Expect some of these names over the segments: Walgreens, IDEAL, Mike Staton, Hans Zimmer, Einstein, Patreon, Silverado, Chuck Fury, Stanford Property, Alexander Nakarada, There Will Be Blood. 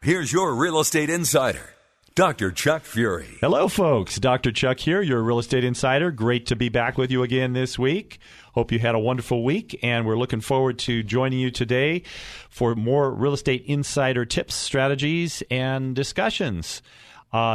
here's your Real Estate Insider, Dr. Chuck Fury. Hello, folks. Dr. Chuck here, your Real Estate Insider. Great to be back with you again this week. Hope you had a wonderful week, and we're looking forward to joining you today for more Real Estate Insider tips, strategies, and discussions.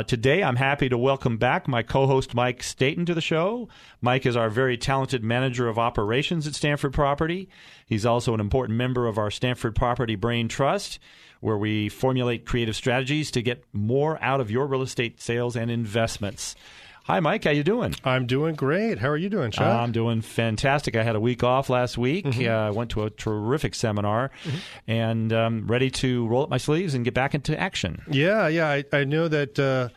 Today, I'm happy to welcome back my co-host, Mike Staton, to the show. Mike is our very talented manager of operations at Stanford Property. He's also an important member of our Stanford Property Brain Trust, where we formulate creative strategies to get more out of your real estate sales and investments. Hi, Mike. How you doing? I'm doing great. How are you doing, Chuck? I'm doing fantastic. I had a week off last week. I went to a terrific seminar, and ready to roll up my sleeves and get back into action. Yeah. I know that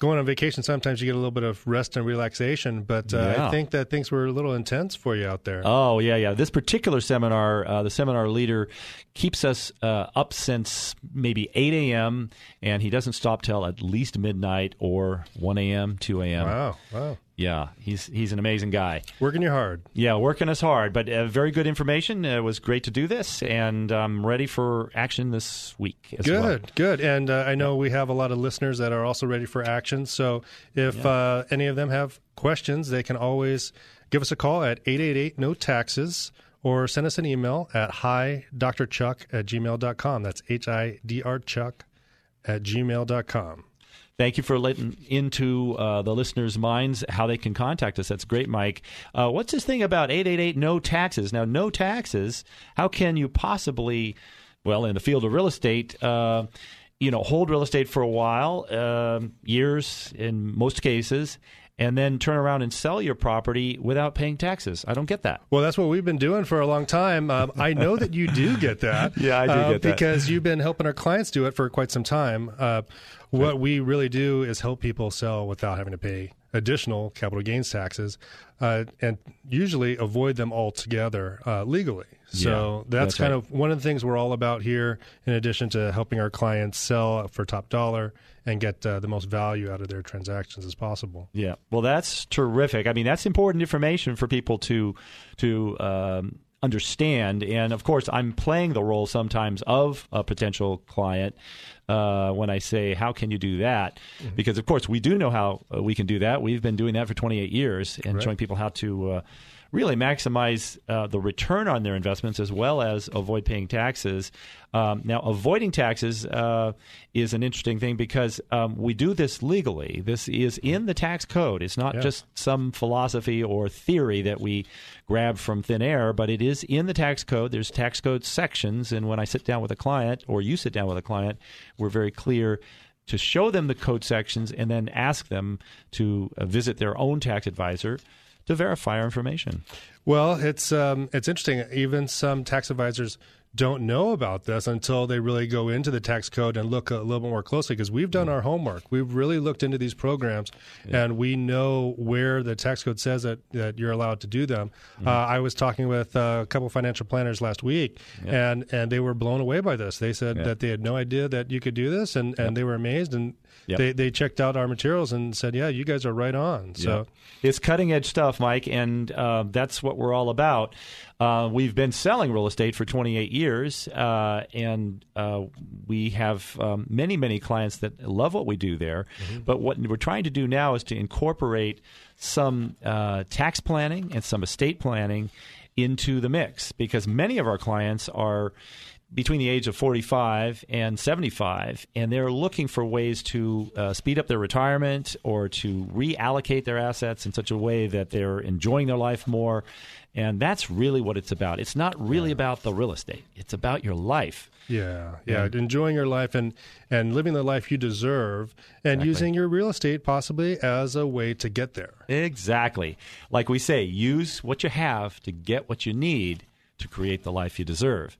going on vacation, sometimes you get a little bit of rest and relaxation, but I think that things were a little intense for you out there. Oh, yeah. This particular seminar, the seminar leader keeps us up since maybe 8 a.m., and he doesn't stop till at least midnight or 1 a.m., 2 a.m. Wow. Yeah, he's an amazing guy. Working you hard. Yeah, working us hard, but very good information. It was great to do this, and I'm ready for action this week as well. Good. And I know we have a lot of listeners that are also ready for action, so if any of them have questions, they can always give us a call at 888-NO-TAXES or send us an email at hidrchuck@gmail.com. That's hidrchuck@gmail.com. Thank you for letting into the listeners' minds how they can contact us. That's great, Mike. What's this thing about 888-NO-TAXES? Now, no taxes, how can you possibly, well, in the field of real estate, hold real estate for a while, years in most cases, and then turn around and sell your property without paying taxes? I don't get that. Well, that's what we've been doing for a long time. I know that you do get that. Yeah, I do get that. Because you've been helping our clients do it for quite some time. What we really do is help people sell without having to pay additional capital gains taxes and usually avoid them altogether legally. So that's kind of one of the things we're all about here, in addition to helping our clients sell for top dollar and get the most value out of their transactions as possible. Yeah. Well, that's terrific. I mean, that's important information for people to understand. And, of course, I'm playing the role sometimes of a potential client when I say, how can you do that? Because, of course, we do know how we can do that. We've been doing that for 28 years and showing people how to really maximize the return on their investments as well as avoid paying taxes. Now, avoiding taxes is an interesting thing because we do this legally. This is in the tax code. It's not just some philosophy or theory that we grab from thin air, but it is in the tax code. There's tax code sections, and when I sit down with a client or you sit down with a client, we're very clear to show them the code sections and then ask them to visit their own tax advisor to verify our information. Well, it's interesting. Even some tax advisors don't know about this until they really go into the tax code and look a little bit more closely, because we've done our homework. We've really looked into these programs, and we know where the tax code says that you're allowed to do them. I was talking with a couple of financial planners last week, and they were blown away by this. They said that they had no idea that you could do this, and they were amazed, and they checked out our materials and said, you guys are right on. So it's cutting-edge stuff, Mike, and that's what we're all about. We've been selling real estate for 28 years, and we have many, many clients that love what we do there. But what we're trying to do now is to incorporate some tax planning and some estate planning into the mix, because many of our clients are between the age of 45 and 75, and they're looking for ways to speed up their retirement or to reallocate their assets in such a way that they're enjoying their life more. And that's really what it's about. It's not really about the real estate. It's about your life. Enjoying your life and living the life you deserve and using your real estate possibly as a way to get there. Exactly. Like we say, use what you have to get what you need to create the life you deserve.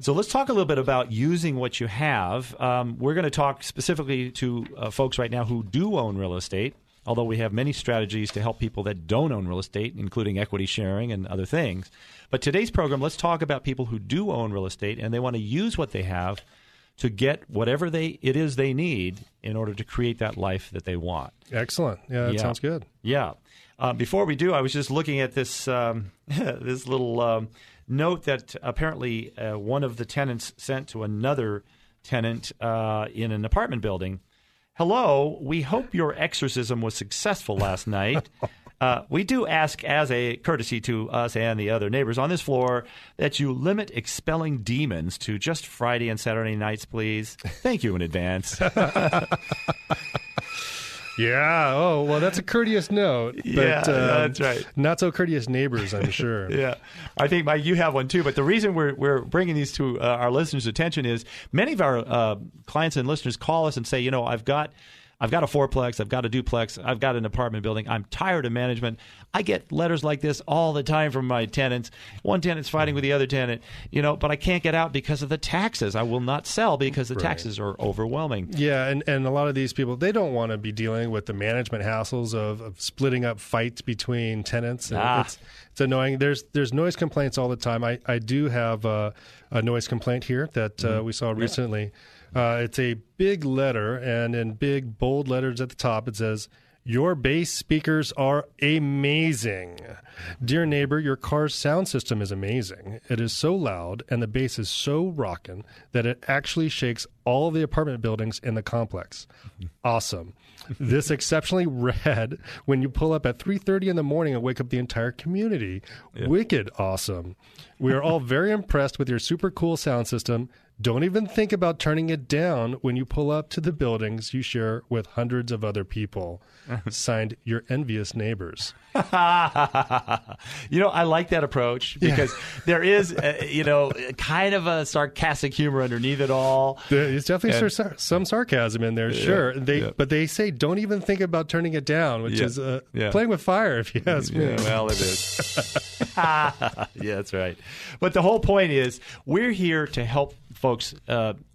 So let's talk a little bit about using what you have. We're going to talk specifically to folks right now who do own real estate, although we have many strategies to help people that don't own real estate, including equity sharing and other things. But today's program, let's talk about people who do own real estate, and they want to use what they have to get whatever it is they need in order to create that life that they want. Excellent. Yeah, that sounds good. Yeah. Before we do, I was just looking at this this little note that apparently one of the tenants sent to another tenant in an apartment building. Hello, we hope your exorcism was successful last night. We do ask as a courtesy to us and the other neighbors on this floor that you limit expelling demons to just Friday and Saturday nights, please. Thank you in advance. Yeah. Oh, well, that's a courteous note. But, that's right. Not so courteous neighbors, I'm sure. Yeah. I think, Mike, you have one too. But the reason we're bringing these to our listeners' attention is many of our clients and listeners call us and say, you know, I've got a fourplex, I've got a duplex, I've got an apartment building, I'm tired of management. I get letters like this all the time from my tenants. One tenant's fighting with the other tenant, you know, but I can't get out because of the taxes. I will not sell because the taxes are overwhelming. Yeah, and a lot of these people, they don't want to be dealing with the management hassles of splitting up fights between tenants. It's annoying. There's noise complaints all the time. I do have a noise complaint here that we saw recently. Yeah. It's a big letter, and in big, bold letters at the top, it says, "Your bass speakers are amazing. Dear neighbor, your car's sound system is amazing. It is so loud, and the bass is so rockin' that it actually shakes all the apartment buildings in the complex. Awesome. This exceptionally rad when you pull up at 3:30 in the morning and wake up the entire community. Yeah. Wicked awesome. We are all very impressed with your super cool sound system. Don't even think about turning it down when you pull up to the buildings you share with hundreds of other people." Signed, your envious neighbors. You know, I like that approach because there is, you know, kind of a sarcastic humor underneath it all. There's definitely some sarcasm in there, sure. But they say, don't even think about turning it down, which is playing with fire, if you ask me. Well, it is. Yeah, that's right. But the whole point is we're here to help folks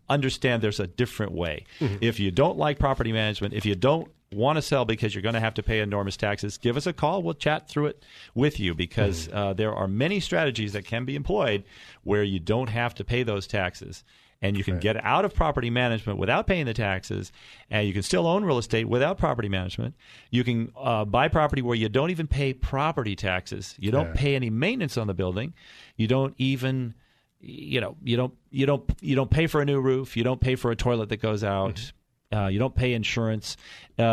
understand there's a different way. Mm-hmm. If you don't like property management, if you don't want to sell because you're going to have to pay enormous taxes, give us a call. We'll chat through it with you because there are many strategies that can be employed where you don't have to pay those taxes. And you can get out of property management without paying the taxes, and you can still own real estate without property management. You can buy property where you don't even pay property taxes. You don't pay any maintenance on the building. You don't even, you know, you don't pay for a new roof. You don't pay for a toilet that goes out. Mm-hmm. You don't pay insurance. We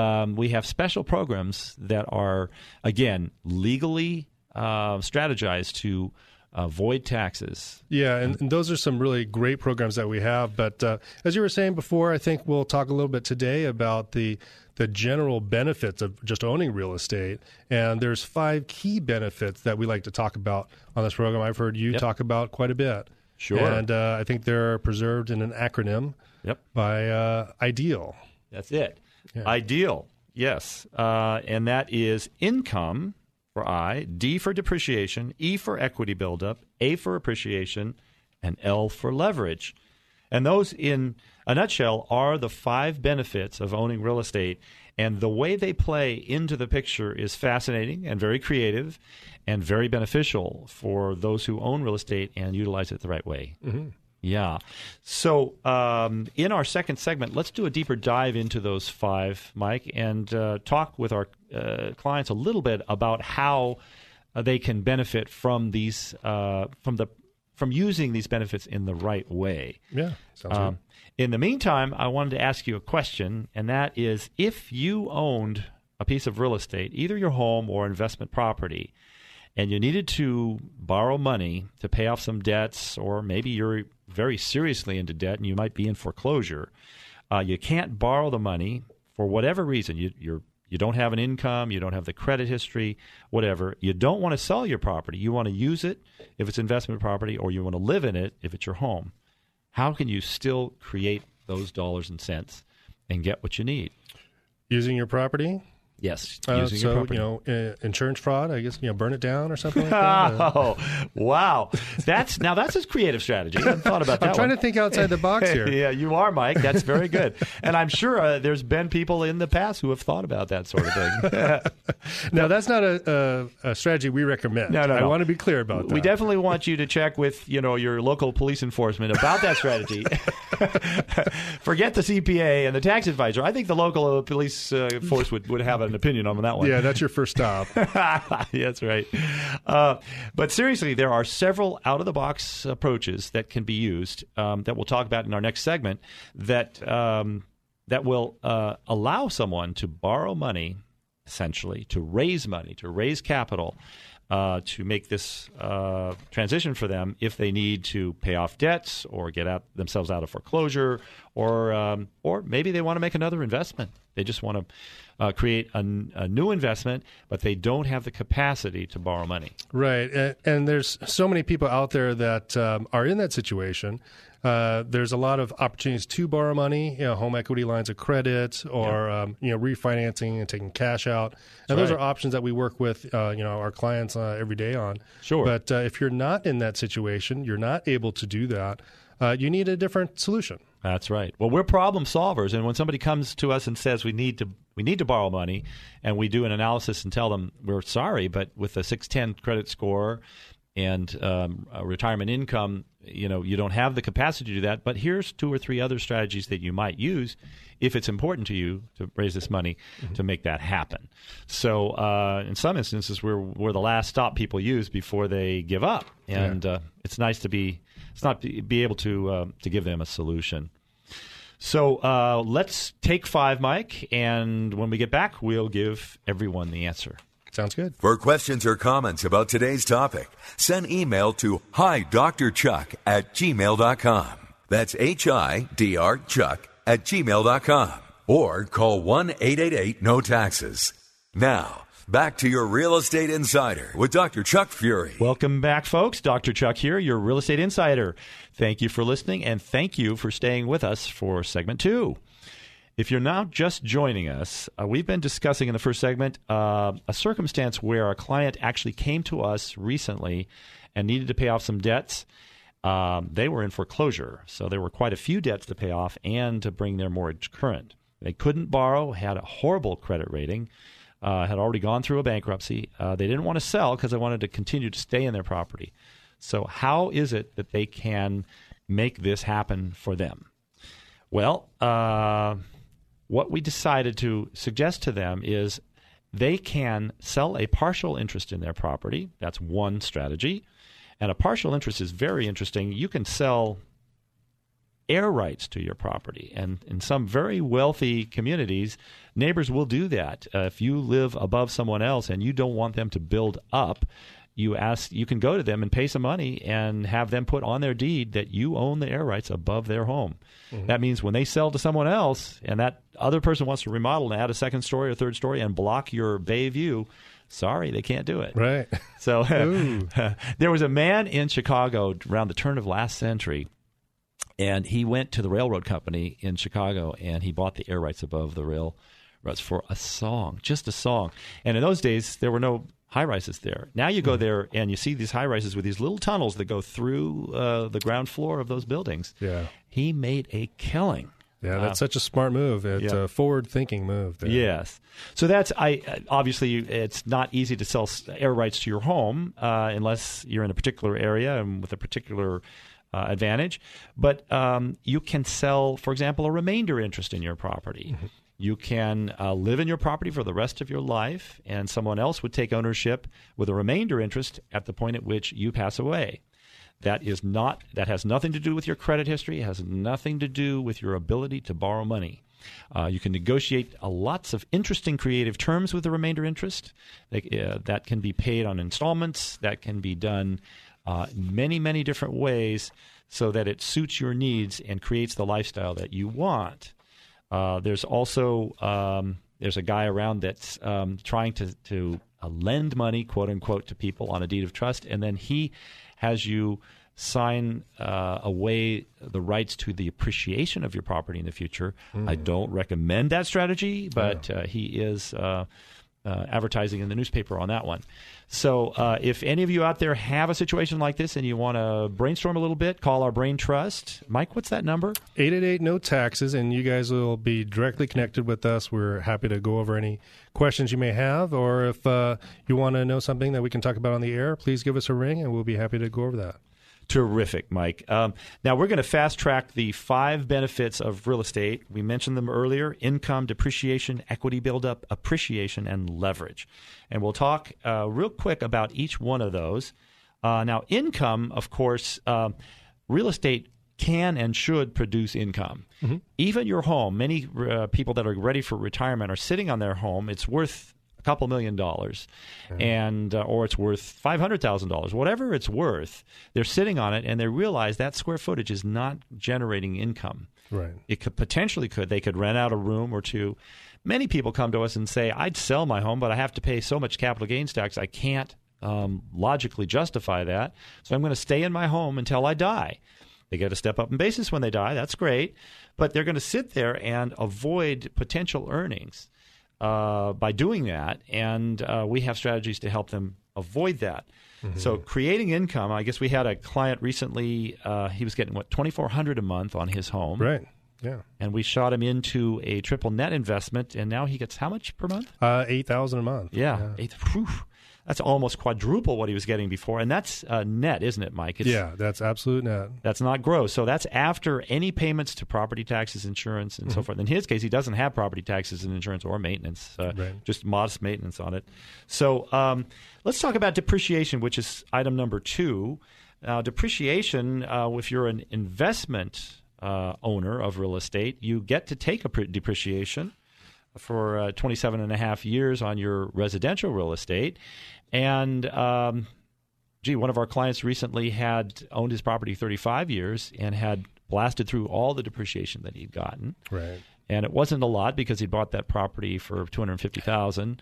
have special programs that are, again, legally strategized to avoid taxes. Yeah, and those are some really great programs that we have. But as you were saying before, I think we'll talk a little bit today about the general benefits of just owning real estate. And there's 5 key benefits that we like to talk about on this program. I've heard you talk about quite a bit. Sure. And I think they're preserved in an acronym by IDEAL. That's it. Yeah. IDEAL, yes. And that is income for I, D for depreciation, E for equity buildup, A for appreciation, and L for leverage. And those, in a nutshell, are the 5 benefits of owning real estate. And the way they play into the picture is fascinating and very creative and very beneficial for those who own real estate and utilize it the right way. Mm-hmm. Yeah. So in our second segment, let's do a deeper dive into those 5, Mike, and talk with our clients a little bit about how they can benefit from these from using these benefits in the right way. Yeah, sounds good. In the meantime, I wanted to ask you a question, and that is, if you owned a piece of real estate, either your home or investment property, and you needed to borrow money to pay off some debts, or maybe you're very seriously into debt and you might be in foreclosure. You can't borrow the money for whatever reason. You don't have an income, you don't have the credit history, whatever. You don't want to sell your property. You want to use it if it's investment property, or you want to live in it if it's your home. How can you still create those dollars and cents and get what you need? Using your property? Yes. Insurance fraud, I guess, burn it down or something like that. Oh, wow. That's a creative strategy. I hadn't thought about that. I'm trying to think outside the box here. Yeah, you are, Mike. That's very good. And I'm sure there's been people in the past who have thought about that sort of thing. Now, that's not a strategy we recommend. No. I want to be clear about that. We definitely want you to check with, your local police enforcement about that strategy. Forget the CPA and the tax advisor. I think the local police force would have an opinion on that one. Yeah, that's your first stop. That's right. But seriously, there are several out-of-the-box approaches that can be used that we'll talk about in our next segment that will allow someone to borrow money, essentially, to raise money, to raise capital to make this transition for them if they need to pay off debts or get themselves out of foreclosure or maybe they want to make another investment. They just want to create a new investment, but they don't have the capacity to borrow money. Right. And there's so many people out there that are in that situation. There's a lot of opportunities to borrow money, home equity lines of credit or, refinancing and taking cash out. And those are options that we work with, our clients every day on. Sure. But if you're not in that situation, you're not able to do that, you need a different solution. That's right. Well, we're problem solvers, and when somebody comes to us and says we need to borrow money, and we do an analysis and tell them we're sorry, but with a 610 credit score and a retirement income, you don't have the capacity to do that. But here's 2 or 3 other strategies that you might use if it's important to you to raise this money to make that happen. So in some instances, we're the last stop people use before they give up, and it's nice to be. It's not be able to give them a solution. So let's take 5, Mike, and when we get back, we'll give everyone the answer. Sounds good. For questions or comments about today's topic, send email to hidrchuck@gmail.com. That's HIDRChuck@gmail.com. Or call 1-888-NO-TAXES. Now, back to your Real Estate Insider with Dr. Chuck Fury. Welcome back, folks. Dr. Chuck here, your Real Estate Insider. Thank you for listening, and thank you for staying with us for segment 2. If you're now just joining us, we've been discussing in the first segment a circumstance where a client actually came to us recently and needed to pay off some debts. They were in foreclosure, so there were quite a few debts to pay off and to bring their mortgage current. They couldn't borrow, had a horrible credit rating. Had already gone through a bankruptcy. They didn't want to sell because they wanted to continue to stay in their property. So how is it that they can make this happen for them? Well, what we decided to suggest to them is they can sell a partial interest in their property. That's one strategy. And a partial interest is very interesting. You can sell air rights to your property. And in some very wealthy communities, neighbors will do that. If you live above someone else and you don't want them to build up, you can go to them and pay some money and have them put on their deed that you own the air rights above their home. Mm-hmm. That means when they sell to someone else and that other person wants to remodel and add a second story or third story and block your bay view, sorry, they can't do it. Right. So there was a man in Chicago around the turn of last century. And he went to the railroad company in Chicago, and he bought the air rights above the rail roads for a song, just a song. And in those days, there were no high-rises there. Now you go there, and you see these high-rises with these little tunnels that go through the ground floor of those buildings. Yeah, he made a killing. Yeah, that's such a smart move. It's a forward-thinking move. There. Yes. So obviously, it's not easy to sell air rights to your home unless you're in a particular area and with a particular advantage, but you can sell, for example, a remainder interest in your property. Mm-hmm. You can live in your property for the rest of your life, and someone else would take ownership with a remainder interest at the point at which you pass away. That has nothing to do with your credit history. It has nothing to do with your ability to borrow money. You can negotiate lots of interesting creative terms with the remainder interest. That can be paid on installments. That can be done many, many different ways so that it suits your needs and creates the lifestyle that you want. There's also there's a guy around that's trying to lend money, quote unquote, to people on a deed of trust, and then he has you sign away the rights to the appreciation of your property in the future. I don't recommend that strategy, but he is advertising in the newspaper on that one. So if any of you out there have a situation like this and you want to brainstorm a little bit, call our Brain Trust. Mike, what's that number? 888-NO-TAXES, and you guys will be directly connected with us. We're happy to go over any questions you may have, or if you want to know something that we can talk about on the air, please give us a ring, and we'll be happy to go over that. Terrific, Mike. Now, we're going to fast-track the 5 benefits of real estate. We mentioned them earlier: income, depreciation, equity buildup, appreciation, and leverage. And we'll talk real quick about each one of those. Now, income, of course, real estate can and should produce income. Mm-hmm. Even your home, many people that are ready for retirement are sitting on their home. It's worth a couple $1,000,000, and or it's worth $500,000, whatever it's worth. They're sitting on it, and they realize that square footage is not generating income. Right. It could potentially could. They could rent out a room or two. Many people come to us and say, I'd sell my home, but I have to pay so much capital gains tax, I can't logically justify that, so I'm going to stay in my home until I die. They get a step up in basis when they die. That's great, but they're going to sit there and avoid potential earnings by doing that, and we have strategies to help them avoid that. Mm-hmm. So creating income, I guess we had a client recently, he was getting, what, $2,400 a month on his home. Right, yeah. And we shot him into a triple net investment, and now he gets how much per month? $8,000 a month. Yeah. That's almost quadruple what he was getting before, and that's net, isn't it, Mike? Yeah, that's absolute net. That's not gross. So that's after any payments to property taxes, insurance, and so forth. In his case, he doesn't have property taxes and insurance or maintenance, just modest maintenance on it. So let's talk about depreciation, which is item number 2. Depreciation, if you're an investment owner of real estate, you get to take a depreciation for 27 and a half years on your residential real estate. And, one of our clients recently had owned his property 35 years and had blasted through all the depreciation that he'd gotten. Right. And it wasn't a lot because he'd bought that property for $250,000,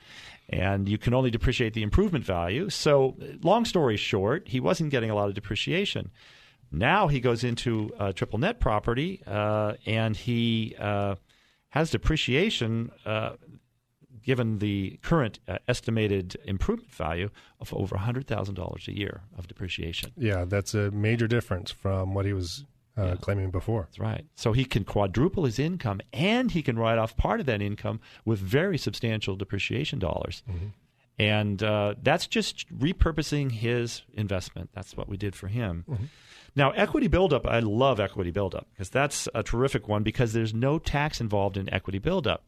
and you can only depreciate the improvement value. So long story short, he wasn't getting a lot of depreciation. Now he goes into a triple net property, and he has depreciation, given the current estimated improvement value, of over $100,000 a year of depreciation. Yeah, that's a major difference from what he was claiming before. That's right. So he can quadruple his income, and he can write off part of that income with very substantial depreciation dollars. Mm-hmm. And that's just repurposing his investment. That's what we did for him. Mm-hmm. Now, equity buildup, I love equity buildup because that's a terrific one because there's no tax involved in equity buildup.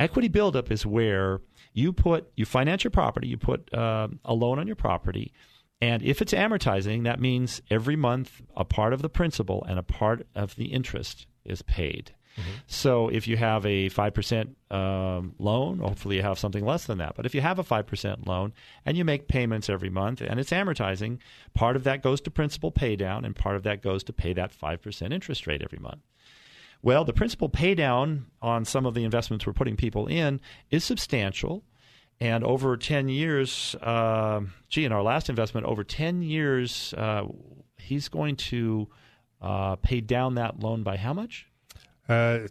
Equity buildup is where you finance your property, you put a loan on your property, and if it's amortizing, that means every month a part of the principal and a part of the interest is paid. Mm-hmm. So if you have a 5% loan, hopefully you have something less than that. But if you have a 5% loan and you make payments every month and it's amortizing, part of that goes to principal pay down and part of that goes to pay that 5% interest rate every month. Well, the principal pay down on some of the investments we're putting people in is substantial. And over 10 years, in our last investment, over 10 years, he's going to pay down that loan by how much? I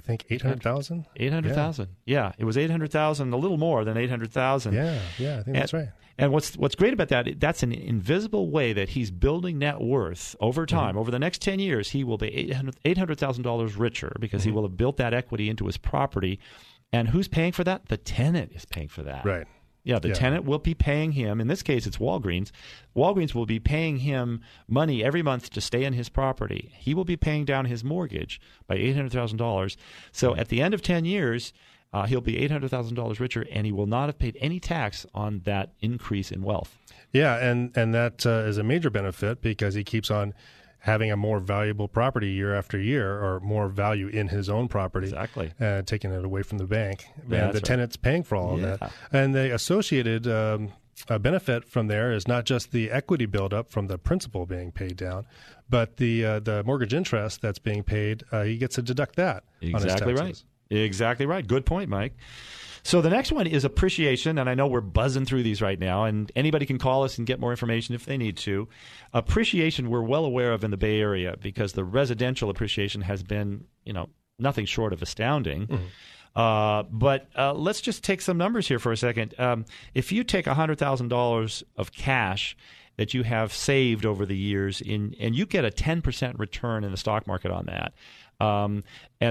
think $800,000. $800,000. Yeah, it was $800,000, a little more than $800,000. Yeah, I think that's right. And what's great about that, that's an invisible way that he's building net worth over time. Mm-hmm. Over the next 10 years, he will be $800,000 richer because he will have built that equity into his property. And who's paying for that? The tenant is paying for that. Right. Yeah, the tenant will be paying him. In this case, it's Walgreens. Walgreens will be paying him money every month to stay in his property. He will be paying down his mortgage by $800,000. So at the end of 10 years, he'll be $800,000 richer, and he will not have paid any tax on that increase in wealth. Yeah, and that is a major benefit because he keeps on having a more valuable property year after year, or more value in his own property. Exactly. Taking it away from the bank. And the tenant's paying for all of that. And the associated benefit from there is not just the equity buildup from the principal being paid down, but the mortgage interest that's being paid, he gets to deduct that on his taxes. Right. Exactly right. Good point, Mike. So the next one is appreciation, and I know we're buzzing through these right now, and anybody can call us and get more information if they need to. Appreciation we're well aware of in the Bay Area because the residential appreciation has been, nothing short of astounding. Mm-hmm. But let's just take some numbers here for a second. If you take $100,000 of cash that you have saved over the years and you get a 10% return in the stock market on that, and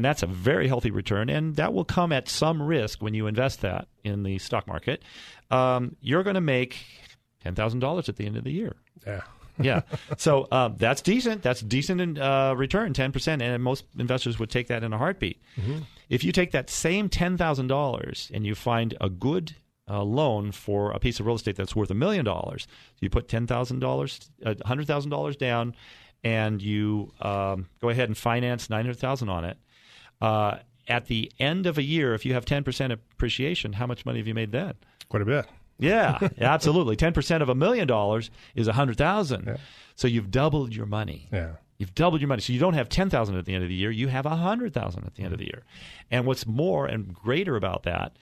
that's a very healthy return, and that will come at some risk when you invest that in the stock market. You're going to make $10,000 at the end of the year. Yeah. Yeah. So that's decent. That's decent in return, 10%, and most investors would take that in a heartbeat. Mm-hmm. If you take that same $10,000 and you find a good loan for a piece of real estate that's worth $1 million, you put $10,000, $100,000 down, and you go ahead and finance $900,000 on it. At the end of a year, if you have 10% appreciation, how much money have you made then? Quite a bit. Yeah, absolutely. 10% of $1 million is $100,000. Yeah. So you've doubled your money. Yeah. You've doubled your money. So you don't have 10,000 at the end of the year. You have 100,000 at the end of the year. And what's more and greater about that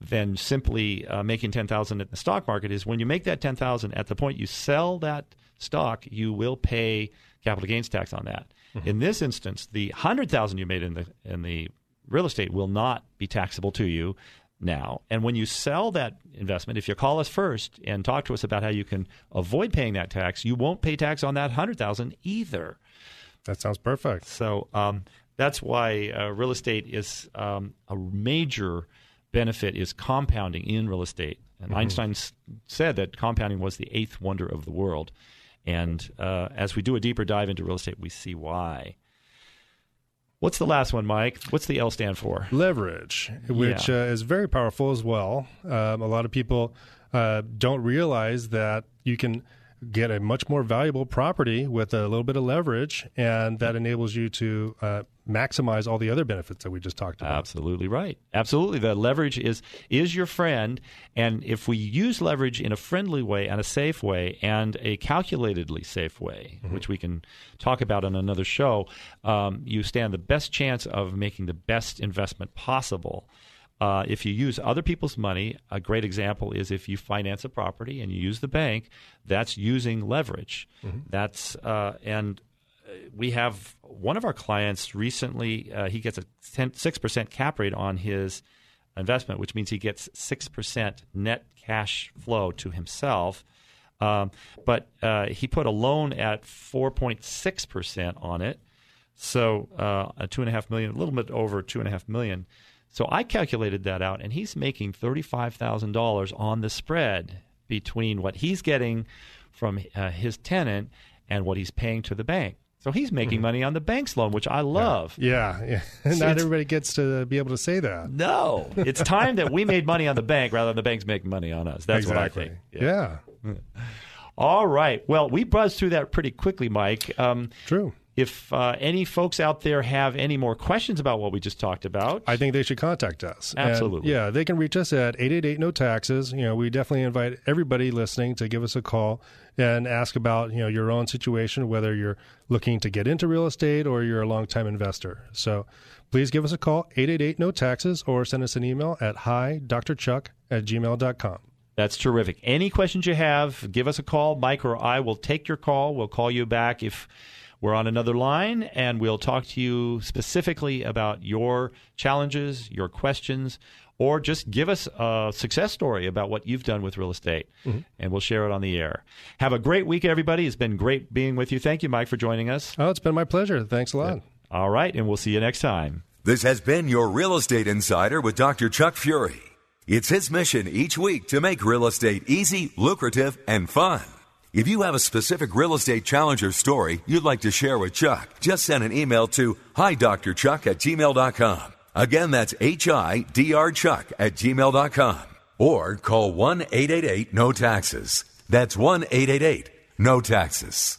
than simply making 10,000 at the stock market is when you make that 10,000 at the point you sell that stock, you will pay capital gains tax on that. Mm-hmm. In this instance, the 100,000 you made in the real estate will not be taxable to you now. And when you sell that investment, if you call us first and talk to us about how you can avoid paying that tax, you won't pay tax on that $100,000 either. That sounds perfect. So that's why real estate is a major benefit is compounding in real estate. And mm-hmm. Einstein said that compounding was the eighth wonder of the world. And as we do a deeper dive into real estate, we see why. What's the last one, Mike? What's the L stand for? Leverage, which is very powerful as well. A lot of people don't realize that you can get a much more valuable property with a little bit of leverage, and that enables you to maximize all the other benefits that we just talked about. Absolutely right. Absolutely. The leverage is your friend, and if we use leverage in a friendly way and a safe way and a calculatedly safe way, mm-hmm. which we can talk about on another show, you stand the best chance of making the best investment possible. If you use other people's money, a great example is if you finance a property and you use the bank, that's using leverage. Mm-hmm. That's and we have one of our clients recently, he gets a 6% cap rate on his investment, which means he gets 6% net cash flow to himself. But he put a loan at 4.6% on a $2.5 million, a little bit over $2.5 million. So I calculated that out, and he's making $35,000 on the spread between what he's getting from his tenant and what he's paying to the bank. So he's making mm-hmm. money on the bank's loan, which I love. Yeah. Not everybody gets to be able to say that. No. It's time that we made money on the bank rather than the bank's making money on us. That's exactly what I think. Yeah. All right. Well, we buzzed through that pretty quickly, Mike. True. If any folks out there have any more questions about what we just talked about, I think they should contact us. Absolutely. And, they can reach us at 888-NO-TAXES. We definitely invite everybody listening to give us a call and ask about, your own situation, whether you're looking to get into real estate or you're a long-time investor. So please give us a call, 888-NO-TAXES, or send us an email at hidrchuck@gmail.com. That's terrific. Any questions you have, give us a call. Mike or I will take your call. We'll call you back if we're on another line, and we'll talk to you specifically about your challenges, your questions, or just give us a success story about what you've done with real estate, mm-hmm. and we'll share it on the air. Have a great week, everybody. It's been great being with you. Thank you, Mike, for joining us. Oh, it's been my pleasure. Thanks a lot. Good. All right, and we'll see you next time. This has been your Real Estate Insider with Dr. Chuck Fury. It's his mission each week to make real estate easy, lucrative, and fun. If you have a specific real estate challenge or story you'd like to share with Chuck, just send an email to hidrchuck@gmail.com. Again, that's hidrchuck@gmail.com. Or call 1-888-NO-TAXES. That's 1-888-NO-TAXES.